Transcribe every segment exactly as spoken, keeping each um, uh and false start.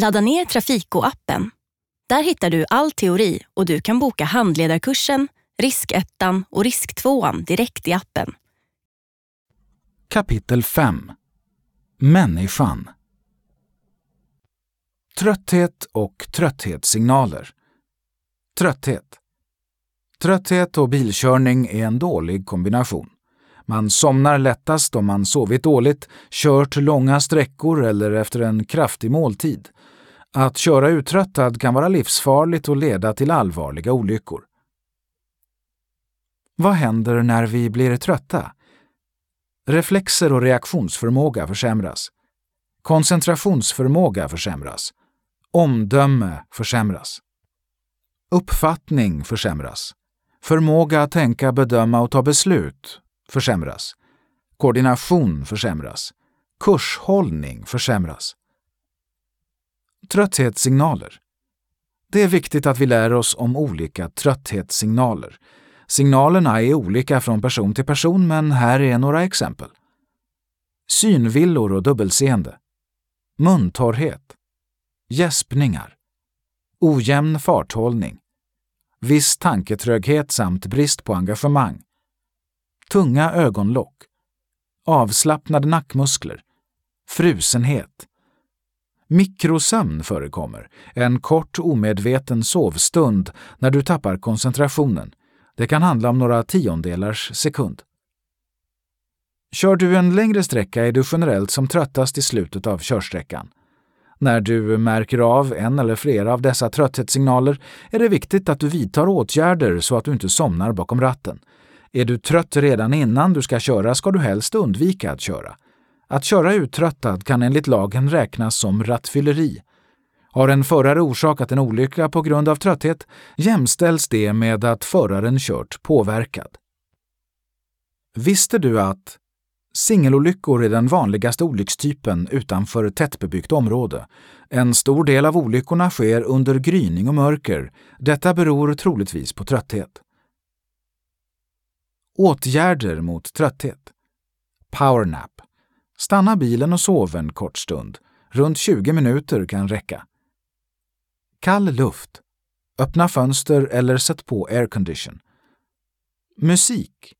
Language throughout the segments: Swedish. Ladda ner Trafiko-appen. Där hittar du all teori och du kan boka handledarkursen, riskettan och risk tvåan direkt i appen. Kapitel fem. Människan. Trötthet och trötthetssignaler. Trötthet. Trötthet och bilkörning är en dålig kombination. Man somnar lättast om man sovit dåligt, kört långa sträckor eller efter en kraftig måltid. Att köra uttröttad kan vara livsfarligt och leda till allvarliga olyckor. Vad händer när vi blir trötta? Reflexer och reaktionsförmåga försämras. Koncentrationsförmåga försämras. Omdöme försämras. Uppfattning försämras. Förmåga att tänka, bedöma och ta beslut försämras. Koordination försämras. Kurshållning försämras. Trötthetssignaler. Det är viktigt att vi lär oss om olika trötthetssignaler. Signalerna är olika från person till person, men här är några exempel. Synvillor och dubbelseende. Muntorrhet. Gäspningar. Ojämn farthållning. Viss tanketröghet samt brist på engagemang. Tunga ögonlock. Avslappnade nackmuskler. Frusenhet. Mikrosömn förekommer. En kort omedveten sovstund när du tappar koncentrationen. Det kan handla om några tiondelars sekund. Kör du en längre sträcka är du generellt som tröttast i slutet av körsträckan. När du märker av en eller flera av dessa trötthetssignaler är det viktigt att du vidtar åtgärder så att du inte somnar bakom ratten. Är du trött redan innan du ska köra ska du helst undvika att köra. Att köra uttröttad kan enligt lagen räknas som rattfylleri. Har en förare orsakat en olycka på grund av trötthet jämställs det med att föraren kört påverkad. Visste du att singelolyckor är den vanligaste olyckstypen utanför tättbebyggt område? En stor del av olyckorna sker under gryning och mörker. Detta beror troligtvis på trötthet. Åtgärder mot trötthet. Powernap. Stanna bilen och sov en kort stund. Runt tjugo minuter kan räcka. Kall luft. Öppna fönster eller sätt på aircondition. Musik.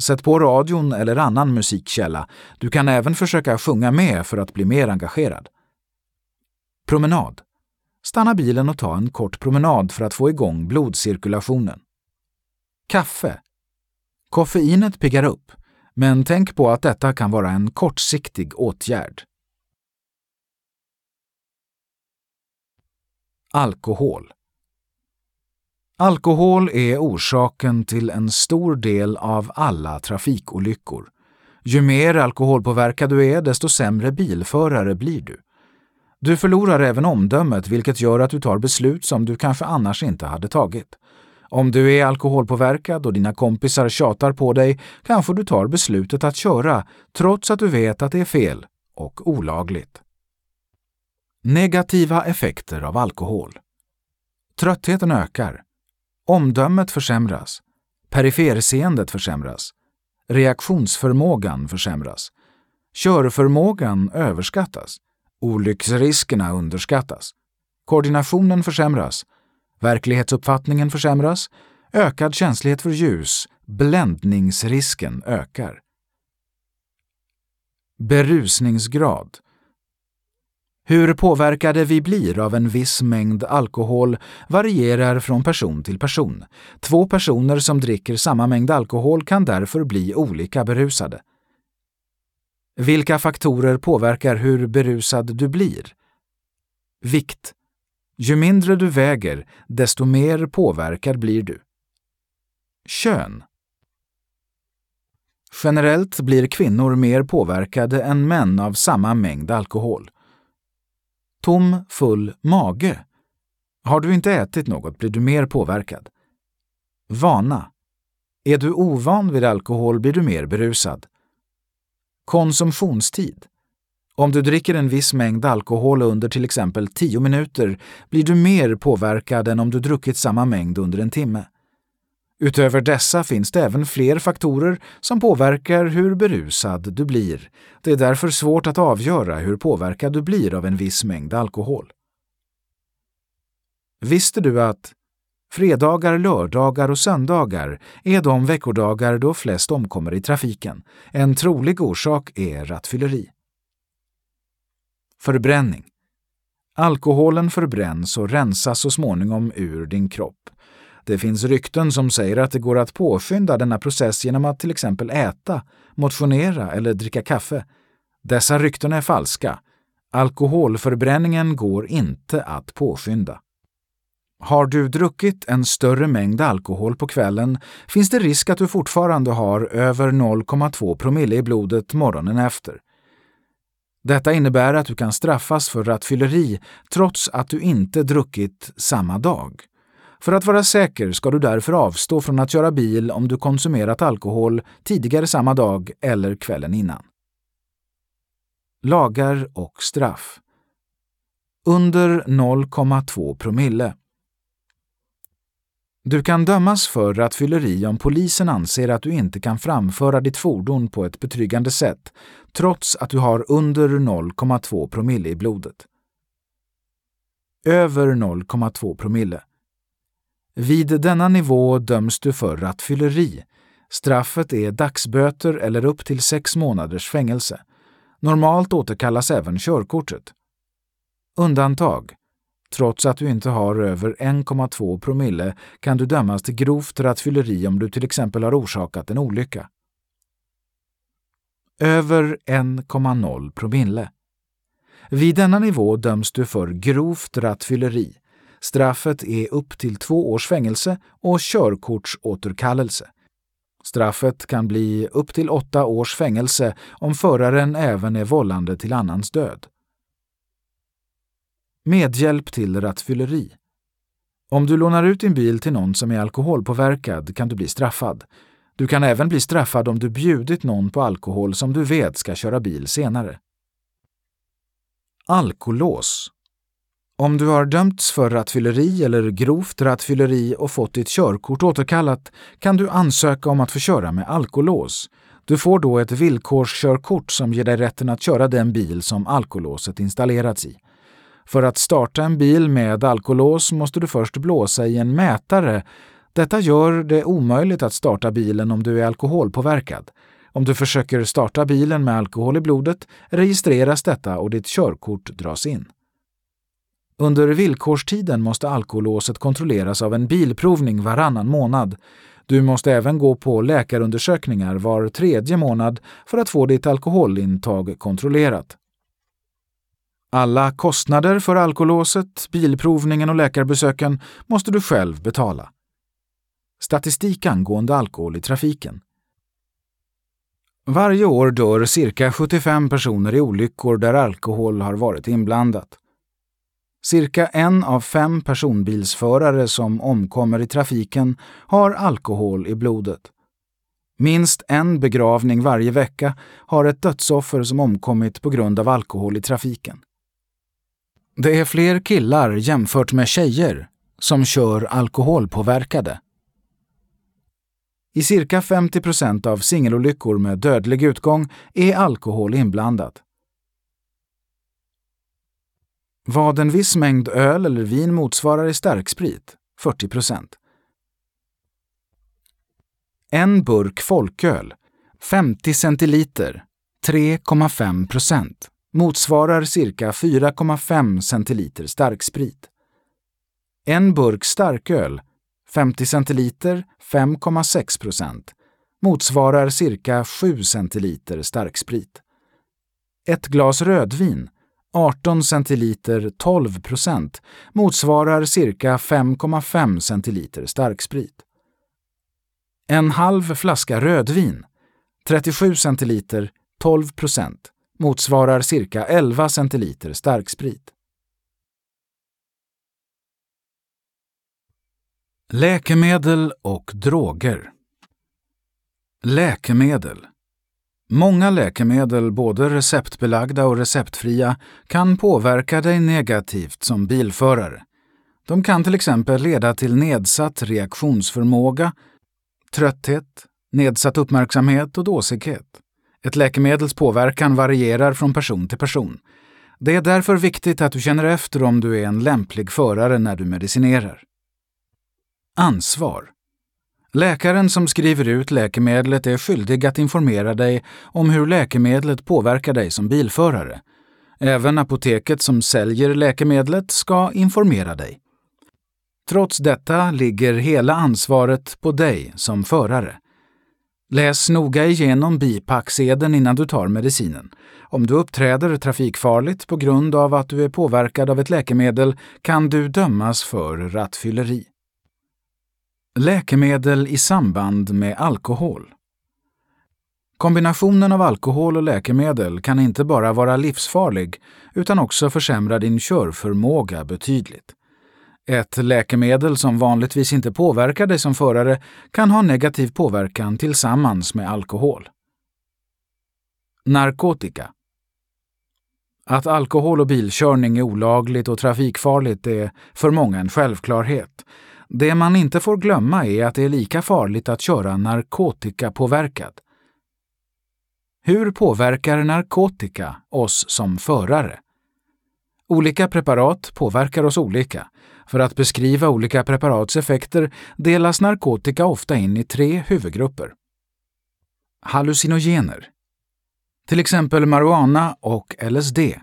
Sätt på radion eller annan musikkälla. Du kan även försöka sjunga med för att bli mer engagerad. Promenad. Stanna bilen och ta en kort promenad för att få igång blodcirkulationen. Kaffe. Koffeinet piggar upp, men tänk på att detta kan vara en kortsiktig åtgärd. Alkohol. Alkohol är orsaken till en stor del av alla trafikolyckor. Ju mer alkoholpåverkad du är, desto sämre bilförare blir du. Du förlorar även omdömet, vilket gör att du tar beslut som du kanske annars inte hade tagit. Om du är alkoholpåverkad och dina kompisar tjatar på dig, kanske du tar beslutet att köra trots att du vet att det är fel och olagligt. Negativa effekter av alkohol. Tröttheten ökar. Omdömet försämras. Periferseendet försämras. Reaktionsförmågan försämras. Körförmågan överskattas. Olycksriskerna underskattas. Koordinationen försämras. Verklighetsuppfattningen försämras. Ökad känslighet för ljus. Bländningsrisken ökar. Berusningsgrad. Hur påverkade vi blir av en viss mängd alkohol varierar från person till person. Två personer som dricker samma mängd alkohol kan därför bli olika berusade. Vilka faktorer påverkar hur berusad du blir? Vikt. Ju mindre du väger, desto mer påverkad blir du. Kön. Generellt blir kvinnor mer påverkade än män av samma mängd alkohol. Tom, full mage. Har du inte ätit något blir du mer påverkad. Vana. Är du ovan vid alkohol blir du mer berusad. Konsumtionstid. Om du dricker en viss mängd alkohol under till exempel tio minuter blir du mer påverkad än om du druckit samma mängd under en timme. Utöver dessa finns det även fler faktorer som påverkar hur berusad du blir. Det är därför svårt att avgöra hur påverkad du blir av en viss mängd alkohol. Visste du att fredagar, lördagar och söndagar är de veckodagar då flest omkommer i trafiken. En trolig orsak är rattfylleri. Förbränning. Alkoholen förbränns och rensas så småningom ur din kropp. Det finns rykten som säger att det går att påskynda denna process genom att till exempel äta, motionera eller dricka kaffe. Dessa rykten är falska. Alkoholförbränningen går inte att påskynda. Har du druckit en större mängd alkohol på kvällen finns det risk att du fortfarande har över noll komma två promille i blodet morgonen efter. Detta innebär att du kan straffas för rattfylleri trots att du inte druckit samma dag. För att vara säker ska du därför avstå från att köra bil om du konsumerat alkohol tidigare samma dag eller kvällen innan. Lagar och straff. Under noll komma två promille. Du kan dömas för rattfylleri om polisen anser att du inte kan framföra ditt fordon på ett betryggande sätt, trots att du har under noll komma två promille i blodet. Över noll komma två promille. Vid denna nivå döms du för rattfylleri. Straffet är dagsböter eller upp till sex månaders fängelse. Normalt återkallas även körkortet. Undantag. Trots att du inte har över en komma två promille kan du dömas till grovt rattfylleri om du till exempel har orsakat en olycka. Över en komma noll promille. Vid denna nivå döms du för grovt rattfylleri. Straffet är upp till två års fängelse och körkortsåterkallelse. Straffet kan bli upp till åtta års fängelse om föraren även är vållande till annans död. Medhjälp till rattfylleri. Om du lånar ut din bil till någon som är alkoholpåverkad kan du bli straffad. Du kan även bli straffad om du bjudit någon på alkohol som du vet ska köra bil senare. Alkolås. Om du har dömts för rattfylleri eller grovt rattfylleri och fått ditt körkort återkallat kan du ansöka om att få köra med alkolås. Du får då ett villkorskörkort som ger dig rätten att köra den bil som alkolåset installerats i. För att starta en bil med alkolås måste du först blåsa i en mätare. Detta gör det omöjligt att starta bilen om du är alkoholpåverkad. Om du försöker starta bilen med alkohol i blodet registreras detta och ditt körkort dras in. Under villkorstiden måste alkolåset kontrolleras av en bilprovning varannan månad. Du måste även gå på läkarundersökningar var tredje månad för att få ditt alkoholintag kontrollerat. Alla kostnader för alkolåset, bilprovningen och läkarbesöken måste du själv betala. Statistik angående alkohol i trafiken. Varje år dör cirka sjuttiofem personer i olyckor där alkohol har varit inblandat. Cirka en av fem personbilsförare som omkommer i trafiken har alkohol i blodet. Minst en begravning varje vecka har ett dödsoffer som omkommit på grund av alkohol i trafiken. Det är fler killar jämfört med tjejer som kör alkoholpåverkade. I cirka femtio procent av singelolyckor med dödlig utgång är alkohol inblandat. Vad en viss mängd öl eller vin motsvarar i starksprit, fyrtio procent. En burk folköl, femtio centiliter, tre komma fem procent, motsvarar cirka fyra komma fem centiliter starksprit. En burk starköl, femtio centiliter, fem komma sex procent, motsvarar cirka sju centiliter starksprit. Ett glas rödvin, arton centiliter, tolv procent, motsvarar cirka fem komma fem centiliter starksprit. En halv flaska rödvin, trettiosju centiliter, tolv procent, motsvarar cirka elva centiliter starksprit. Läkemedel och droger. Läkemedel. Många läkemedel, både receptbelagda och receptfria, kan påverka dig negativt som bilförare. De kan till exempel leda till nedsatt reaktionsförmåga, trötthet, nedsatt uppmärksamhet och dåsighet. Ett läkemedels påverkan varierar från person till person. Det är därför viktigt att du känner efter om du är en lämplig förare när du medicinerar. Ansvar. Läkaren som skriver ut läkemedlet är skyldig att informera dig om hur läkemedlet påverkar dig som bilförare. Även apoteket som säljer läkemedlet ska informera dig. Trots detta ligger hela ansvaret på dig som förare. Läs noga igenom bipacksedeln innan du tar medicinen. Om du uppträder trafikfarligt på grund av att du är påverkad av ett läkemedel kan du dömas för rattfylleri. Läkemedel i samband med alkohol. Kombinationen av alkohol och läkemedel kan inte bara vara livsfarlig utan också försämra din körförmåga betydligt. Ett läkemedel som vanligtvis inte påverkar dig som förare kan ha negativ påverkan tillsammans med alkohol. Narkotika. Att alkohol och bilkörning är olagligt och trafikfarligt är för många en självklarhet. Det man inte får glömma är att det är lika farligt att köra narkotikapåverkad. Hur påverkar narkotika oss som förare? Olika preparat påverkar oss olika. För att beskriva olika preparats effekter delas narkotika ofta in i tre huvudgrupper. Hallucinogener. Till exempel marijuana och L S D.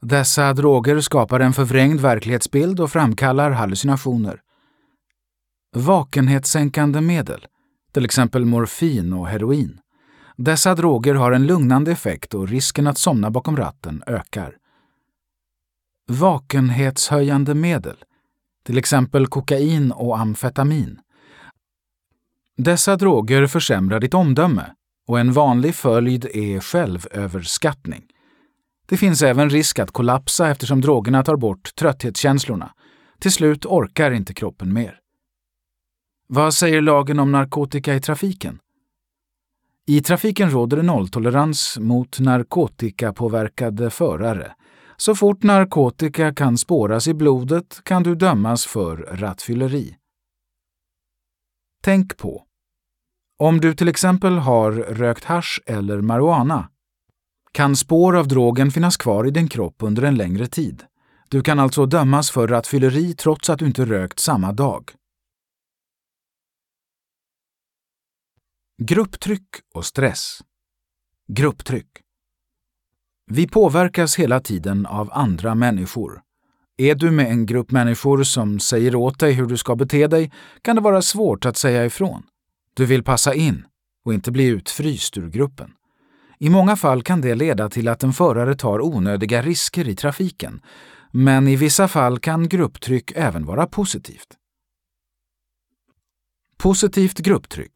Dessa droger skapar en förvrängd verklighetsbild och framkallar hallucinationer. Vakenhetssänkande medel, till exempel morfin och heroin. Dessa droger har en lugnande effekt och risken att somna bakom ratten ökar. Vakenhetshöjande medel, till exempel kokain och amfetamin. Dessa droger försämrar ditt omdöme och en vanlig följd är självöverskattning. Det finns även risk att kollapsa eftersom drogerna tar bort trötthetskänslorna. Till slut orkar inte kroppen mer. Vad säger lagen om narkotika i trafiken? I trafiken råder det nolltolerans mot narkotikapåverkade förare. Så fort narkotika kan spåras i blodet kan du dömas för rattfylleri. Tänk på: om du till exempel har rökt hasch eller marijuana kan spår av drogen finnas kvar i din kropp under en längre tid. Du kan alltså dömas för rattfylleri trots att du inte rökt samma dag. Grupptryck och stress. Grupptryck. Vi påverkas hela tiden av andra människor. Är du med en grupp människor som säger åt dig hur du ska bete dig kan det vara svårt att säga ifrån. Du vill passa in och inte bli utfryst ur gruppen. I många fall kan det leda till att en förare tar onödiga risker i trafiken, men i vissa fall kan grupptryck även vara positivt. Positivt grupptryck.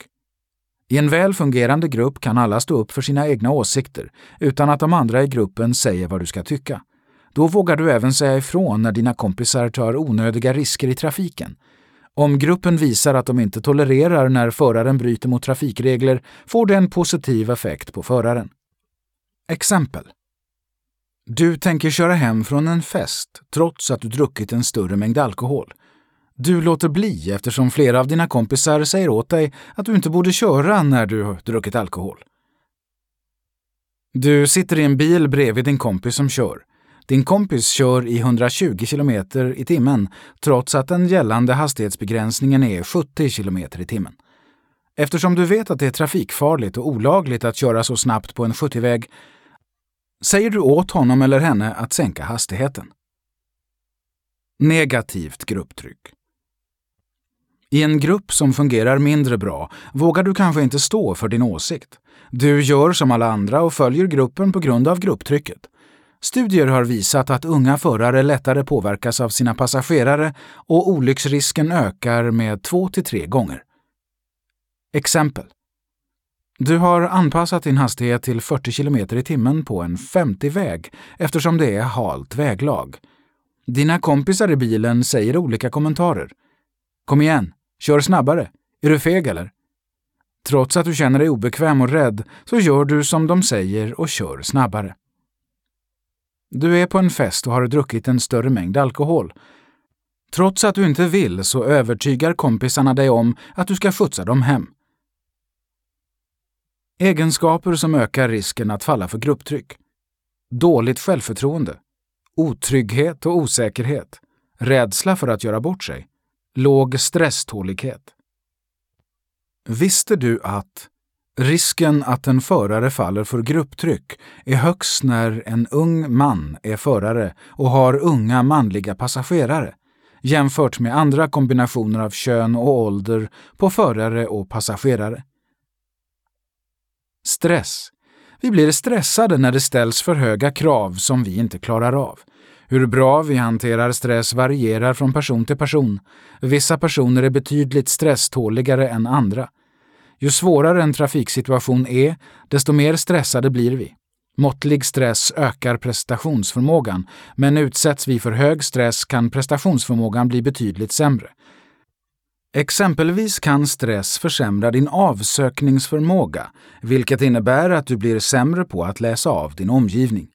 I en väl fungerande grupp kan alla stå upp för sina egna åsikter utan att de andra i gruppen säger vad du ska tycka. Då vågar du även säga ifrån när dina kompisar tar onödiga risker i trafiken. Om gruppen visar att de inte tolererar när föraren bryter mot trafikregler får det en positiv effekt på föraren. Exempel. Du tänker köra hem från en fest trots att du druckit en större mängd alkohol. Du låter bli eftersom flera av dina kompisar säger åt dig att du inte borde köra när du druckit alkohol. Du sitter i en bil bredvid din kompis som kör. Din kompis kör i etthundratjugo kilometer i timmen trots att den gällande hastighetsbegränsningen är sjuttio kilometer i timmen. Eftersom du vet att det är trafikfarligt och olagligt att köra så snabbt på en sjuttioväg säger du åt honom eller henne att sänka hastigheten. Negativt grupptryck. I en grupp som fungerar mindre bra vågar du kanske inte stå för din åsikt. Du gör som alla andra och följer gruppen på grund av grupptrycket. Studier har visat att unga förare lättare påverkas av sina passagerare och olycksrisken ökar med två till tre gånger. Exempel. Du har anpassat din hastighet till fyrtio kilometer i timmen på en femtioväg eftersom det är halt väglag. Dina kompisar i bilen säger olika kommentarer. Kom igen, kör snabbare. Är du feg eller? Trots att du känner dig obekväm och rädd så gör du som de säger och kör snabbare. Du är på en fest och har druckit en större mängd alkohol. Trots att du inte vill så övertygar kompisarna dig om att du ska skjutsa dem hem. Egenskaper som ökar risken att falla för grupptryck. Dåligt självförtroende. otrygghet och osäkerhet, rädsla för att göra bort sig, låg stresstålighet. Visste du att risken att en förare faller för grupptryck är högst när en ung man är förare och har unga manliga passagerare, jämfört med andra kombinationer av kön och ålder på förare och passagerare? Stress. Vi blir stressade när det ställs för höga krav som vi inte klarar av. Hur bra vi hanterar stress varierar från person till person. Vissa personer är betydligt stresståligare än andra. Ju svårare en trafiksituation är, desto mer stressade blir vi. Måttlig stress ökar prestationsförmågan, men utsätts vi för hög stress kan prestationsförmågan bli betydligt sämre. Exempelvis kan stress försämra din avsökningsförmåga, vilket innebär att du blir sämre på att läsa av din omgivning.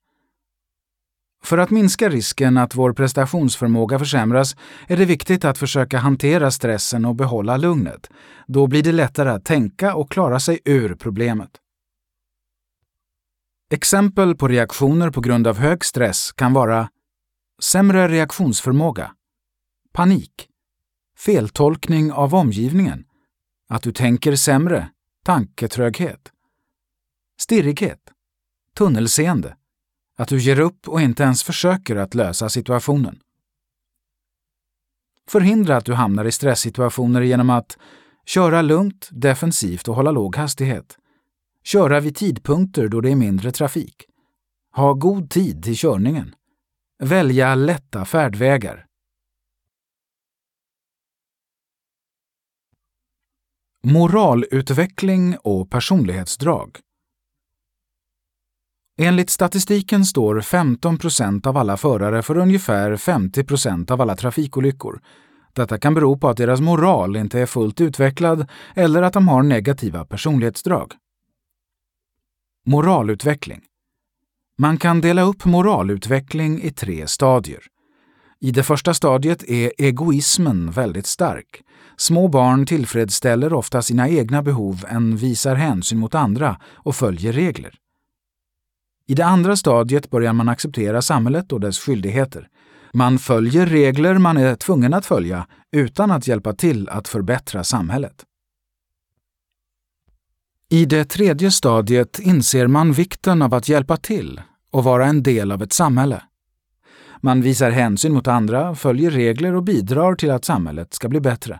För att minska risken att vår prestationsförmåga försämras är det viktigt att försöka hantera stressen och behålla lugnet. Då blir det lättare att tänka och klara sig ur problemet. Exempel på reaktioner på grund av hög stress kan vara sämre reaktionsförmåga, panik, feltolkning av omgivningen, att du tänker sämre, tanketröghet, stirrighet, tunnelseende, att du ger upp och inte ens försöker att lösa situationen. Förhindra att du hamnar i stresssituationer genom att köra lugnt, defensivt och hålla låg hastighet. Köra vid tidpunkter då det är mindre trafik. Ha god tid till körningen. Välja lätta färdvägar. Moralutveckling och personlighetsdrag. Enligt statistiken står femton procent av alla förare för ungefär femtio procent av alla trafikolyckor. Detta kan bero på att deras moral inte är fullt utvecklad eller att de har negativa personlighetsdrag. Moralutveckling. Man kan dela upp moralutveckling i tre stadier. I det första stadiet är egoismen väldigt stark. Små barn tillfredsställer ofta sina egna behov än visar hänsyn mot andra och följer regler. I det andra stadiet börjar man acceptera samhället och dess skyldigheter. Man följer regler man är tvungen att följa utan att hjälpa till att förbättra samhället. I det tredje stadiet inser man vikten av att hjälpa till och vara en del av ett samhälle. Man visar hänsyn mot andra, följer regler och bidrar till att samhället ska bli bättre.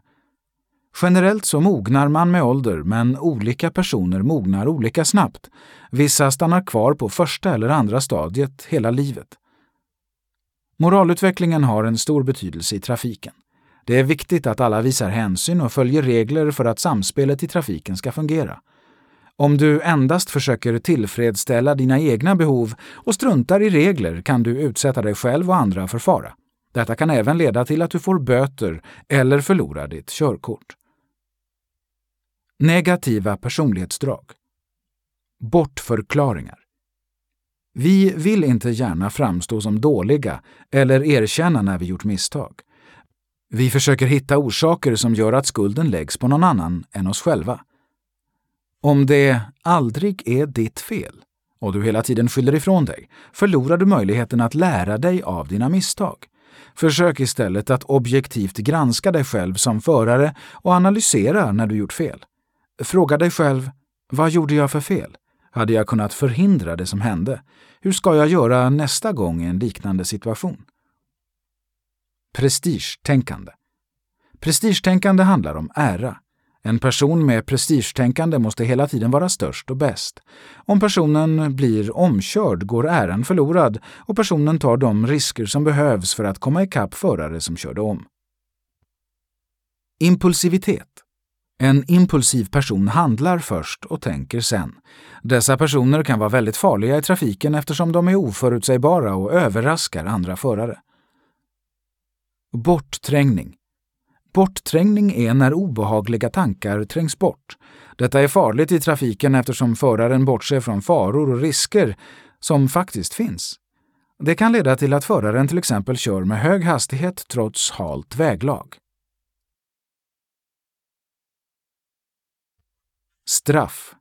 Generellt så mognar man med ålder, men olika personer mognar olika snabbt. Vissa stannar kvar på första eller andra stadiet hela livet. Moralutvecklingen har en stor betydelse i trafiken. Det är viktigt att alla visar hänsyn och följer regler för att samspelet i trafiken ska fungera. Om du endast försöker tillfredsställa dina egna behov och struntar i regler kan du utsätta dig själv och andra för fara. Detta kan även leda till att du får böter eller förlorar ditt körkort. Negativa personlighetsdrag. Bortförklaringar. Vi vill inte gärna framstå som dåliga eller erkänna när vi gjort misstag. Vi försöker hitta orsaker som gör att skulden läggs på någon annan än oss själva. Om det aldrig är ditt fel och du hela tiden skyller ifrån dig, förlorar du möjligheten att lära dig av dina misstag. Försök istället att objektivt granska dig själv som förare och analysera när du gjort fel. Fråga dig själv, vad gjorde jag för fel? Hade jag kunnat förhindra det som hände? Hur ska jag göra nästa gång i en liknande situation? Prestigetänkande. Prestigetänkande handlar om ära. En person med prestigetänkande måste hela tiden vara störst och bäst. Om personen blir omkörd går äran förlorad och personen tar de risker som behövs för att komma ikapp förare som körde om. Impulsivitet. En impulsiv person handlar först och tänker sen. Dessa personer kan vara väldigt farliga i trafiken eftersom de är oförutsägbara och överraskar andra förare. Bortträngning. Bortträngning är när obehagliga tankar trängs bort. Detta är farligt i trafiken eftersom föraren bortser från faror och risker som faktiskt finns. Det kan leda till att föraren till exempel kör med hög hastighet trots halt väglag. Straff.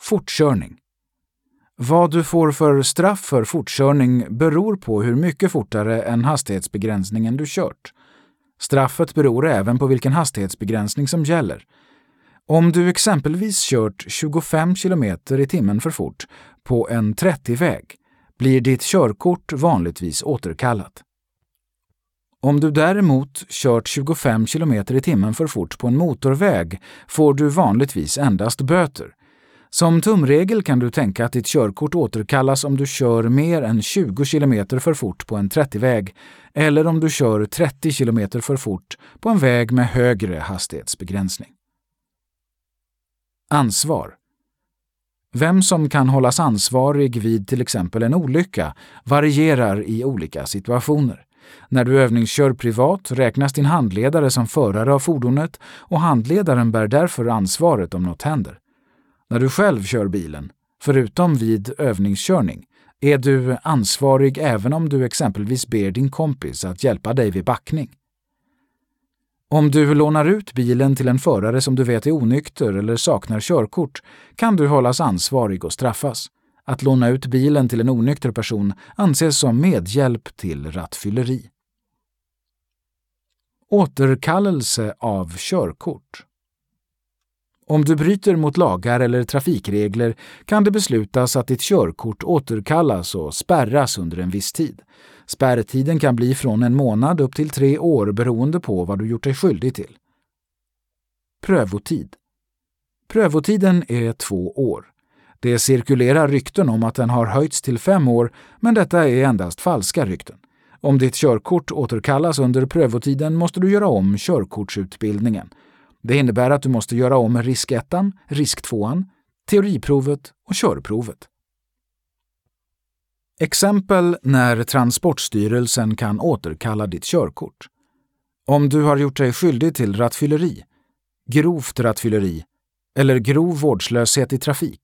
Fortkörning. Vad du får för straff för fortkörning beror på hur mycket fortare än hastighetsbegränsningen du kört. Straffet beror även på vilken hastighetsbegränsning som gäller. Om du exempelvis kört tjugofem kilometer i timmen för fort på en trettio-väg blir ditt körkort vanligtvis återkallat. Om du däremot kört tjugofem kilometer i timmen för fort på en motorväg får du vanligtvis endast böter. Som tumregel kan du tänka att ditt körkort återkallas om du kör mer än tjugo kilometer för fort på en trettio-väg eller om du kör trettio kilometer för fort på en väg med högre hastighetsbegränsning. Ansvar. Vem som kan hållas ansvarig vid till exempel en olycka varierar i olika situationer. När du övningskör privat räknas din handledare som förare av fordonet och handledaren bär därför ansvaret om något händer. När du själv kör bilen, förutom vid övningskörning, är du ansvarig även om du exempelvis ber din kompis att hjälpa dig vid backning. Om du lånar ut bilen till en förare som du vet är onykter eller saknar körkort kan du hållas ansvarig och straffas. Att låna ut bilen till en onykter person anses som medhjälp till rattfylleri. Återkallelse av körkort. Om du bryter mot lagar eller trafikregler kan det beslutas att ditt körkort återkallas och spärras under en viss tid. Spärrtiden kan bli från en månad upp till tre år beroende på vad du gjort dig skyldig till. Prövotid. Prövotiden är två år. Det cirkulerar rykten om att den har höjts till fem år, men detta är endast falska rykten. Om ditt körkort återkallas under prövotiden måste du göra om körkortsutbildningen. Det innebär att du måste göra om riskettan, risk tvåan, teoriprovet och körprovet. Exempel när Transportstyrelsen kan återkalla ditt körkort. Om du har gjort dig skyldig till rattfylleri, grovt rattfylleri eller grov vårdslöshet i trafik,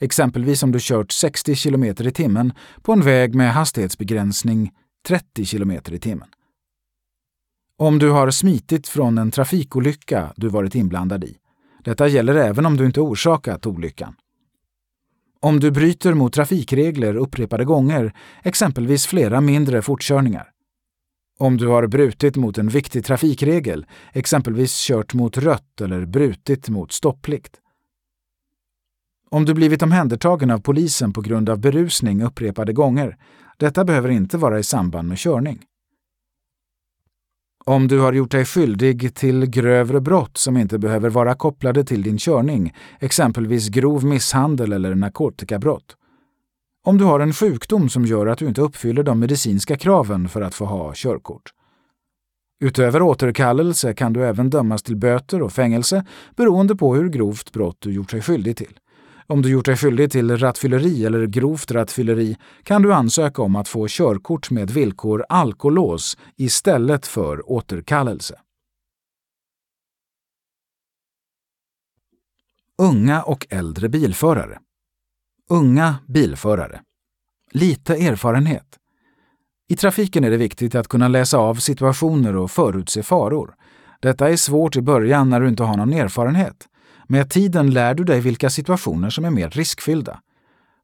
exempelvis om du kört sextio kilometer i timmen på en väg med hastighetsbegränsning trettio kilometer i timmen. Om du har smitit från en trafikolycka du varit inblandad i. Detta gäller även om du inte orsakat olyckan. Om du bryter mot trafikregler upprepade gånger, exempelvis flera mindre fortkörningar. Om du har brutit mot en viktig trafikregel, exempelvis kört mot rött eller brutit mot stopplikt. Om du blivit omhändertagen av polisen på grund av berusning upprepade gånger. Detta behöver inte vara i samband med körning. Om du har gjort dig skyldig till grövre brott som inte behöver vara kopplade till din körning, exempelvis grov misshandel eller narkotikabrott. Om du har en sjukdom som gör att du inte uppfyller de medicinska kraven för att få ha körkort. Utöver återkallelse kan du även dömas till böter och fängelse beroende på hur grovt brott du gjort dig skyldig till. Om du gjort dig skyldig till rattfylleri eller grovt rattfylleri kan du ansöka om att få körkort med villkor alkolås istället för återkallelse. Unga och äldre bilförare. Unga bilförare. Lite erfarenhet. I trafiken är det viktigt att kunna läsa av situationer och förutse faror. Detta är svårt i början när du inte har någon erfarenhet. Med tiden lär du dig vilka situationer som är mer riskfyllda.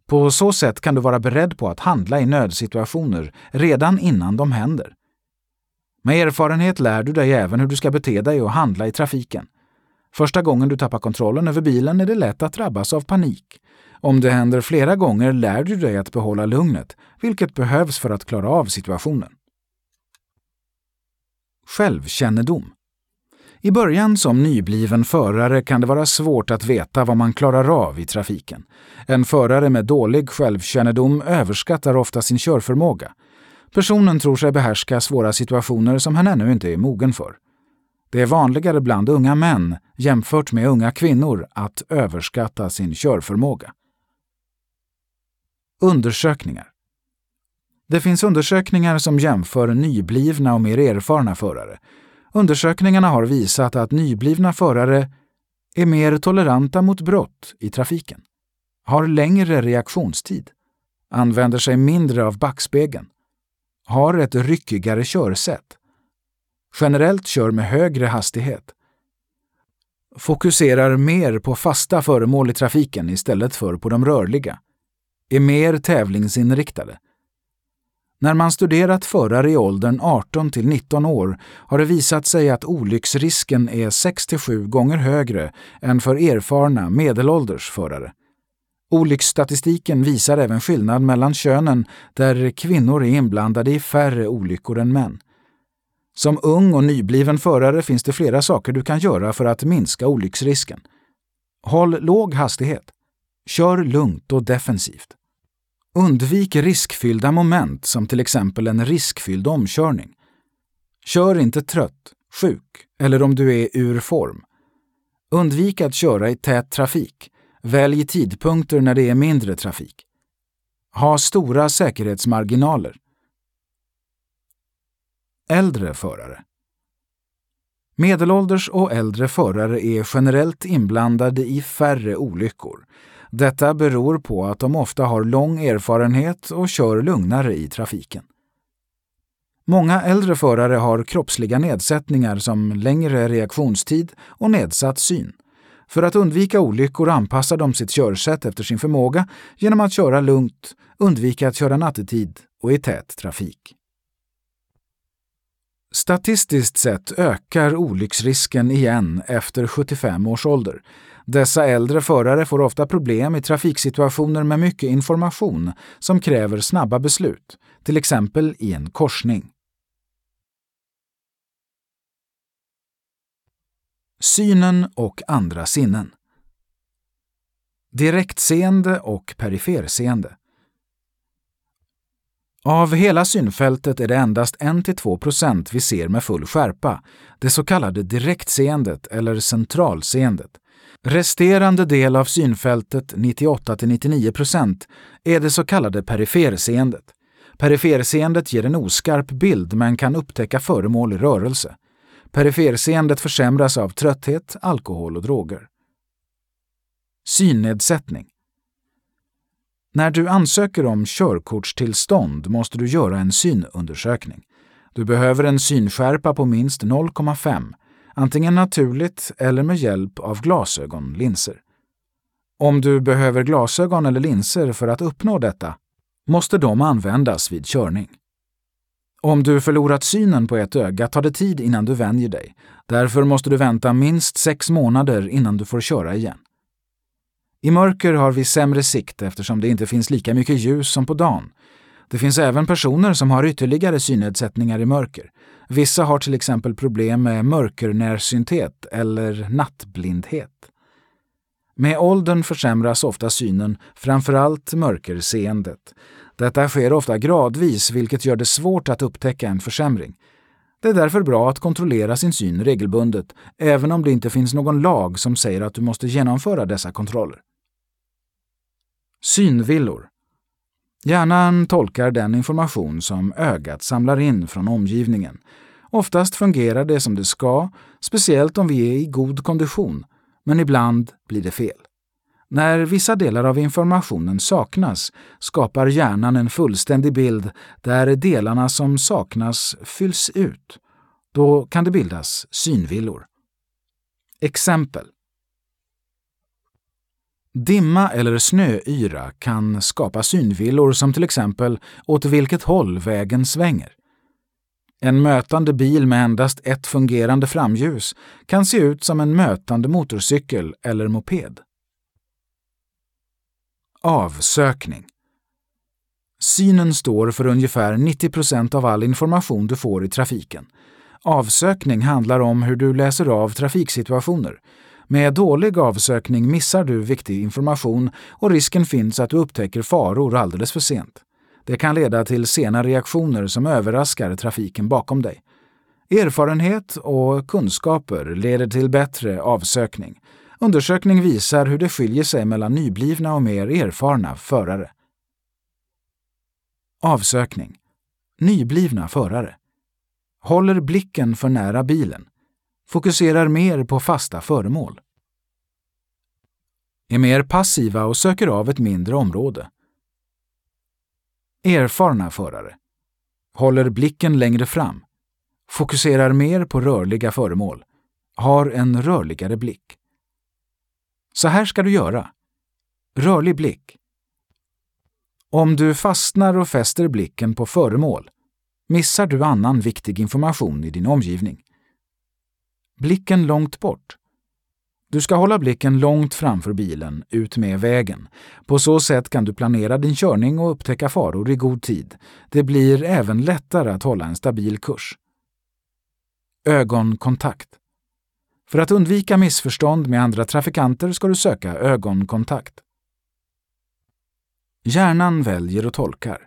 På så sätt kan du vara beredd på att handla i nödsituationer redan innan de händer. Med erfarenhet lär du dig även hur du ska bete dig och handla i trafiken. Första gången du tappar kontrollen över bilen är det lätt att drabbas av panik. Om det händer flera gånger lär du dig att behålla lugnet, vilket behövs för att klara av situationen. Självkännedom. I början som nybliven förare kan det vara svårt att veta vad man klarar av i trafiken. En förare med dålig självkännedom överskattar ofta sin körförmåga. Personen tror sig behärska svåra situationer som han ännu inte är mogen för. Det är vanligare bland unga män jämfört med unga kvinnor att överskatta sin körförmåga. Undersökningar. Det finns undersökningar som jämför nyblivna och mer erfarna förare. Undersökningarna har visat att nyblivna förare är mer toleranta mot brott i trafiken, har längre reaktionstid, använder sig mindre av backspegeln, har ett ryckigare körsätt, generellt kör med högre hastighet, fokuserar mer på fasta föremål i trafiken istället för på de rörliga, är mer tävlingsinriktade. När man studerat förare i åldern arton till nitton år har det visat sig att olycksrisken är sex till sju gånger högre än för erfarna medelålders förare. Olycksstatistiken visar även skillnad mellan könen där kvinnor är inblandade i färre olyckor än män. Som ung och nybliven förare finns det flera saker du kan göra för att minska olycksrisken. Håll låg hastighet. Kör lugnt och defensivt. Undvik riskfyllda moment som till exempel en riskfylld omkörning. Kör inte trött, sjuk eller om du är ur form. Undvik att köra i tät trafik. Välj tidpunkter när det är mindre trafik. Ha stora säkerhetsmarginaler. Äldre förare. Medelålders och äldre förare är generellt inblandade i färre olyckor. Detta beror på att de ofta har lång erfarenhet och kör lugnare i trafiken. Många äldre förare har kroppsliga nedsättningar som längre reaktionstid och nedsatt syn. För att undvika olyckor anpassar de sitt körsätt efter sin förmåga genom att köra lugnt, undvika att köra nattetid och i tät trafik. Statistiskt sett ökar olycksrisken igen efter sjuttiofem års ålder. Dessa äldre förare får ofta problem i trafiksituationer med mycket information som kräver snabba beslut, till exempel i en korsning. Synen och andra sinnen. Direktseende och periferseende. Av hela synfältet är det endast en till två procent vi ser med full skärpa, det så kallade direktseendet eller centralseendet. Resterande del av synfältet, nittioåtta till nittionio procent, är det så kallade periferseendet. Periferseendet ger en oskarp bild men kan upptäcka föremål i rörelse. Periferseendet försämras av trötthet, alkohol och droger. Synnedsättning. När du ansöker om körkortstillstånd måste du göra en synundersökning. Du behöver en synskärpa på minst noll komma fem, antingen naturligt eller med hjälp av glasögonlinser. Om du behöver glasögon eller linser för att uppnå detta, måste de användas vid körning. Om du förlorat synen på ett öga tar det tid innan du vänjer dig. Därför måste du vänta minst sex månader innan du får köra igen. I mörker har vi sämre sikt eftersom det inte finns lika mycket ljus som på dagen. Det finns även personer som har ytterligare synnedsättningar i mörker. Vissa har till exempel problem med mörkernärsynthet eller nattblindhet. Med åldern försämras ofta synen, framförallt mörkerseendet. Detta sker ofta gradvis vilket gör det svårt att upptäcka en försämring. Det är därför bra att kontrollera sin syn regelbundet, även om det inte finns någon lag som säger att du måste genomföra dessa kontroller. Synvillor. Hjärnan tolkar den information som ögat samlar in från omgivningen. Oftast fungerar det som det ska, speciellt om vi är i god kondition, men ibland blir det fel. När vissa delar av informationen saknas skapar hjärnan en fullständig bild där delarna som saknas fylls ut. Då kan det bildas synvillor. Exempel. Dimma eller snöyra kan skapa synvillor som till exempel åt vilket håll vägen svänger. En mötande bil med endast ett fungerande framljus kan se ut som en mötande motorcykel eller moped. Avsökning. Synen står för ungefär nittio procent av all information du får i trafiken. Avsökning handlar om hur du läser av trafiksituationer. Med dålig avsökning missar du viktig information och risken finns att du upptäcker faror alldeles för sent. Det kan leda till sena reaktioner som överraskar trafiken bakom dig. Erfarenhet och kunskaper leder till bättre avsökning. Undersökning visar hur det skiljer sig mellan nyblivna och mer erfarna förare. Avsökning. Nyblivna förare. Håller blicken för nära bilen. Fokuserar mer på fasta föremål. Är mer passiva och söker av ett mindre område. Erfarna förare. Håller blicken längre fram. Fokuserar mer på rörliga föremål. Har en rörligare blick. Så här ska du göra. Rörlig blick. Om du fastnar och fäster blicken på föremål, missar du annan viktig information i din omgivning. Blicken långt bort. Du ska hålla blicken långt framför bilen, ut med vägen. På så sätt kan du planera din körning och upptäcka faror i god tid. Det blir även lättare att hålla en stabil kurs. Ögonkontakt. För att undvika missförstånd med andra trafikanter ska du söka ögonkontakt. Hjärnan väljer och tolkar.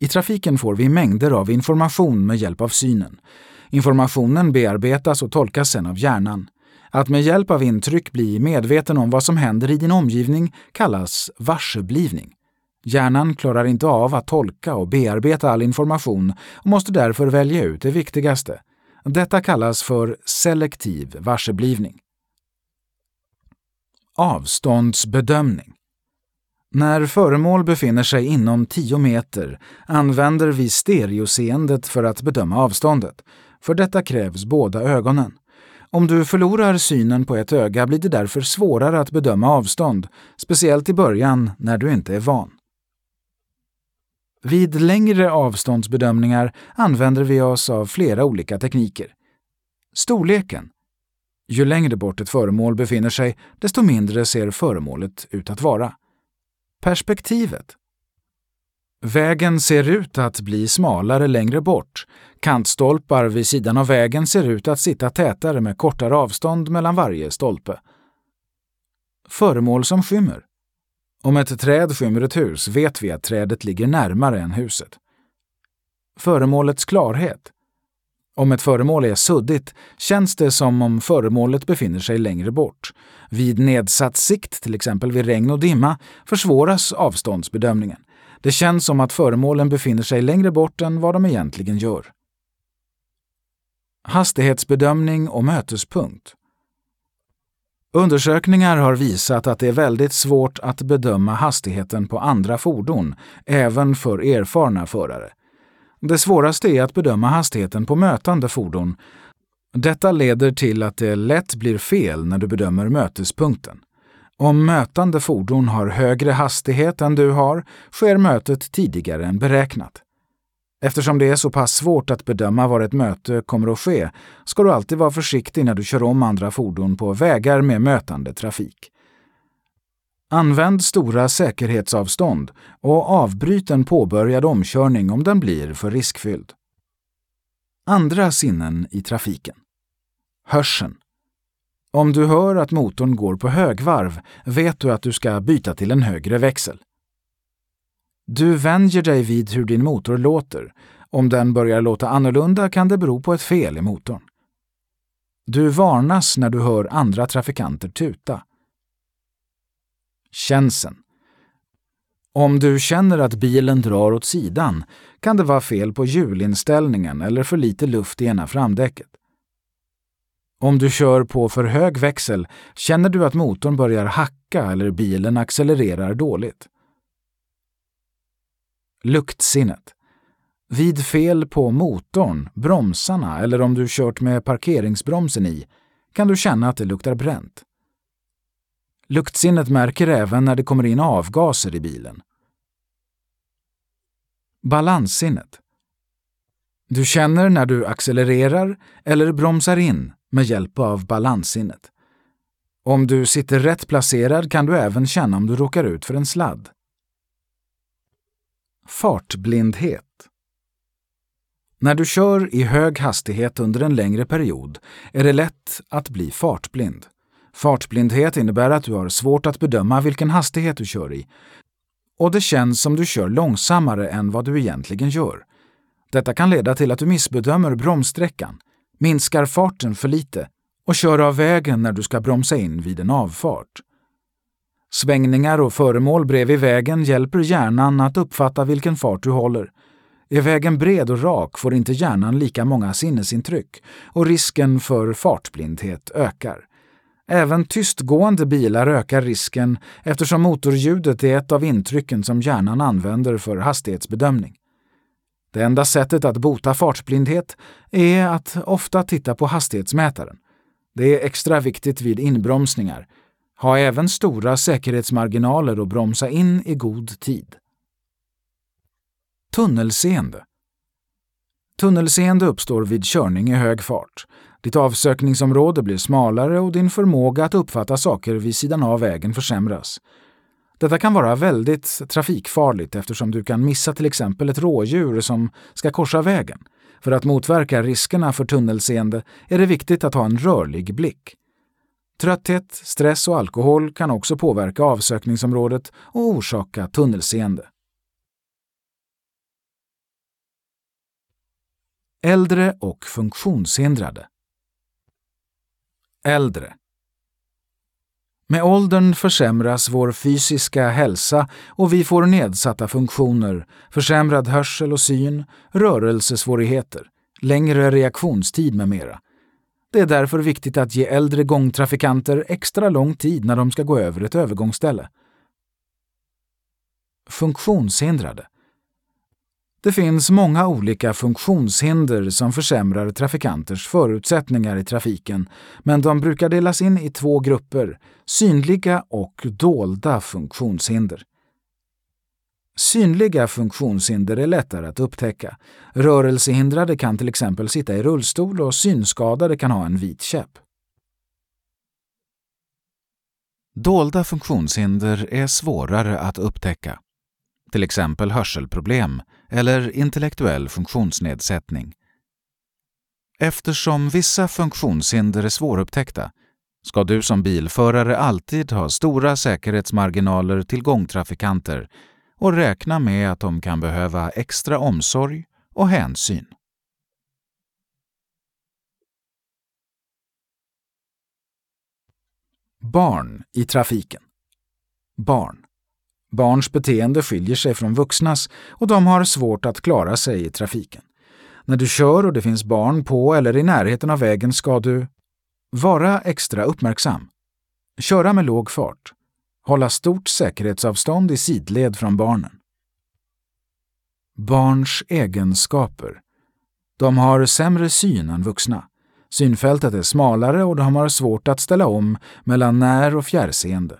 I trafiken får vi mängder av information med hjälp av synen. Informationen bearbetas och tolkas sedan av hjärnan. Att med hjälp av intryck bli medveten om vad som händer i din omgivning kallas varseblivning. Hjärnan klarar inte av att tolka och bearbeta all information och måste därför välja ut det viktigaste. Detta kallas för selektiv varseblivning. Avståndsbedömning. När föremål befinner sig inom tio meter använder vi stereoseendet för att bedöma avståndet. För detta krävs båda ögonen. Om du förlorar synen på ett öga blir det därför svårare att bedöma avstånd, speciellt i början när du inte är van. Vid längre avståndsbedömningar använder vi oss av flera olika tekniker. Storleken. Ju längre bort ett föremål befinner sig, desto mindre ser föremålet ut att vara. Perspektivet. Vägen ser ut att bli smalare längre bort. Kantstolpar vid sidan av vägen ser ut att sitta tätare med kortare avstånd mellan varje stolpe. Föremål som skymmer. Om ett träd skymmer ett hus vet vi att trädet ligger närmare än huset. Föremålets klarhet. Om ett föremål är suddigt känns det som om föremålet befinner sig längre bort. Vid nedsatt sikt, till exempel vid regn och dimma, försvåras avståndsbedömningen. Det känns som att föremålen befinner sig längre bort än vad de egentligen gör. Hastighetsbedömning och mötespunkt. Undersökningar har visat att det är väldigt svårt att bedöma hastigheten på andra fordon, även för erfarna förare. Det svåraste är att bedöma hastigheten på mötande fordon. Detta leder till att det lätt blir fel när du bedömer mötespunkten. Om mötande fordon har högre hastighet än du har, sker mötet tidigare än beräknat. Eftersom det är så pass svårt att bedöma var ett möte kommer att ske, ska du alltid vara försiktig när du kör om andra fordon på vägar med mötande trafik. Använd stora säkerhetsavstånd och avbryt en påbörjad omkörning om den blir för riskfylld. Andra sinnen i trafiken. Hörseln. Om du hör att motorn går på högvarv vet du att du ska byta till en högre växel. Du vänjer dig vid hur din motor låter. Om den börjar låta annorlunda kan det bero på ett fel i motorn. Du varnas när du hör andra trafikanter tuta. Känseln. Om du känner att bilen drar åt sidan kan det vara fel på hjulinställningen eller för lite luft i ena framdäcket. Om du kör på för hög växel känner du att motorn börjar hacka eller bilen accelererar dåligt. Luktsinnet. Vid fel på motorn, bromsarna eller om du kört med parkeringsbromsen i kan du känna att det luktar bränt. Luktsinnet märker även när det kommer in avgaser i bilen. Balanssinnet. Du känner när du accelererar eller bromsar in med hjälp av balanssinnet. Om du sitter rätt placerad kan du även känna om du råkar ut för en sladd. Fartblindhet. När du kör i hög hastighet under en längre period är det lätt att bli fartblind. Fartblindhet innebär att du har svårt att bedöma vilken hastighet du kör i, och det känns som du kör långsammare än vad du egentligen gör. Detta kan leda till att du missbedömer bromssträckan, minskar farten för lite och kör av vägen när du ska bromsa in vid en avfart. Svängningar och föremål bredvid vägen hjälper hjärnan att uppfatta vilken fart du håller. Är vägen bred och rak får inte hjärnan lika många sinnesintryck och risken för fartblindhet ökar. Även tystgående bilar ökar risken eftersom motorljudet är ett av intrycken som hjärnan använder för hastighetsbedömning. Det enda sättet att bota fartblindhet är att ofta titta på hastighetsmätaren. Det är extra viktigt vid inbromsningar. Ha även stora säkerhetsmarginaler och bromsa in i god tid. Tunnelseende. Tunnelseende uppstår vid körning i hög fart. Ditt avsökningsområde blir smalare och din förmåga att uppfatta saker vid sidan av vägen försämras. Detta kan vara väldigt trafikfarligt eftersom du kan missa till exempel ett rådjur som ska korsa vägen. För att motverka riskerna för tunnelseende är det viktigt att ha en rörlig blick. Trötthet, stress och alkohol kan också påverka avsökningsområdet och orsaka tunnelseende. Äldre och funktionshindrade. Äldre. Med åldern försämras vår fysiska hälsa och vi får nedsatta funktioner, försämrad hörsel och syn, rörelsesvårigheter, längre reaktionstid med mera. Det är därför viktigt att ge äldre gångtrafikanter extra lång tid när de ska gå över ett övergångsställe. Funktionshindrade. Det finns många olika funktionshinder som försämrar trafikanters förutsättningar i trafiken, men de brukar delas in i två grupper, synliga och dolda funktionshinder. Synliga funktionshinder är lättare att upptäcka. Rörelsehindrade kan till exempel sitta i rullstol och synskadade kan ha en vit käpp. Dolda funktionshinder är svårare att upptäcka. Till exempel hörselproblem eller intellektuell funktionsnedsättning. Eftersom vissa funktionshinder är svårupptäckta ska du som bilförare alltid ha stora säkerhetsmarginaler till gångtrafikanter och räkna med att de kan behöva extra omsorg och hänsyn. Barn i trafiken. Barn. Barns beteende skiljer sig från vuxnas och de har svårt att klara sig i trafiken. När du kör och det finns barn på eller i närheten av vägen ska du vara extra uppmärksam. Köra med låg fart. Hålla stort säkerhetsavstånd i sidled från barnen. Barns egenskaper. De har sämre syn än vuxna. Synfältet är smalare och de har svårt att ställa om mellan när- och fjärrseende.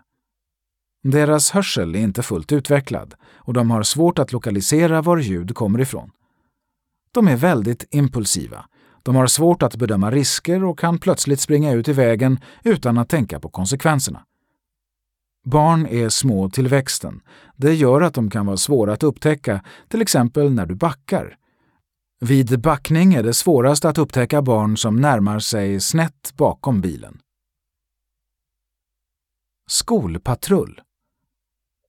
Deras hörsel är inte fullt utvecklad och de har svårt att lokalisera var ljud kommer ifrån. De är väldigt impulsiva. De har svårt att bedöma risker och kan plötsligt springa ut i vägen utan att tänka på konsekvenserna. Barn är små till växten. Det gör att de kan vara svåra att upptäcka, till exempel när du backar. Vid backning är det svårast att upptäcka barn som närmar sig snett bakom bilen. Skolpatrull.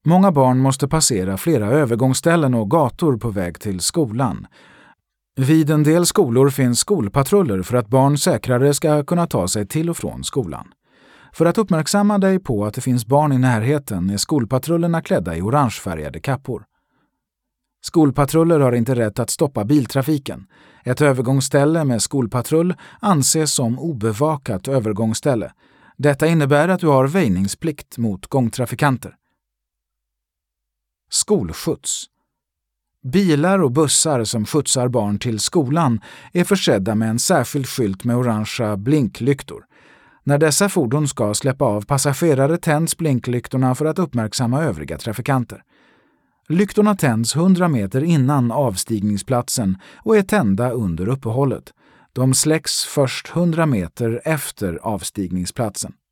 Många barn måste passera flera övergångsställen och gator på väg till skolan. Vid en del skolor finns skolpatruller för att barn säkrare ska kunna ta sig till och från skolan. För att uppmärksamma dig på att det finns barn i närheten är skolpatrullerna klädda i orangefärgade kappor. Skolpatruller har inte rätt att stoppa biltrafiken. Ett övergångsställe med skolpatrull anses som obevakat övergångsställe. Detta innebär att du har väjningsplikt mot gångtrafikanter. Skolskjuts. Bilar och bussar som skjutsar barn till skolan är försedda med en särskild skylt med orangea blinklyktor. När dessa fordon ska släppa av passagerare tänds blinklyktorna för att uppmärksamma övriga trafikanter. Lyktorna tänds hundra meter innan avstigningsplatsen och är tända under uppehållet. De släcks först hundra meter efter avstigningsplatsen.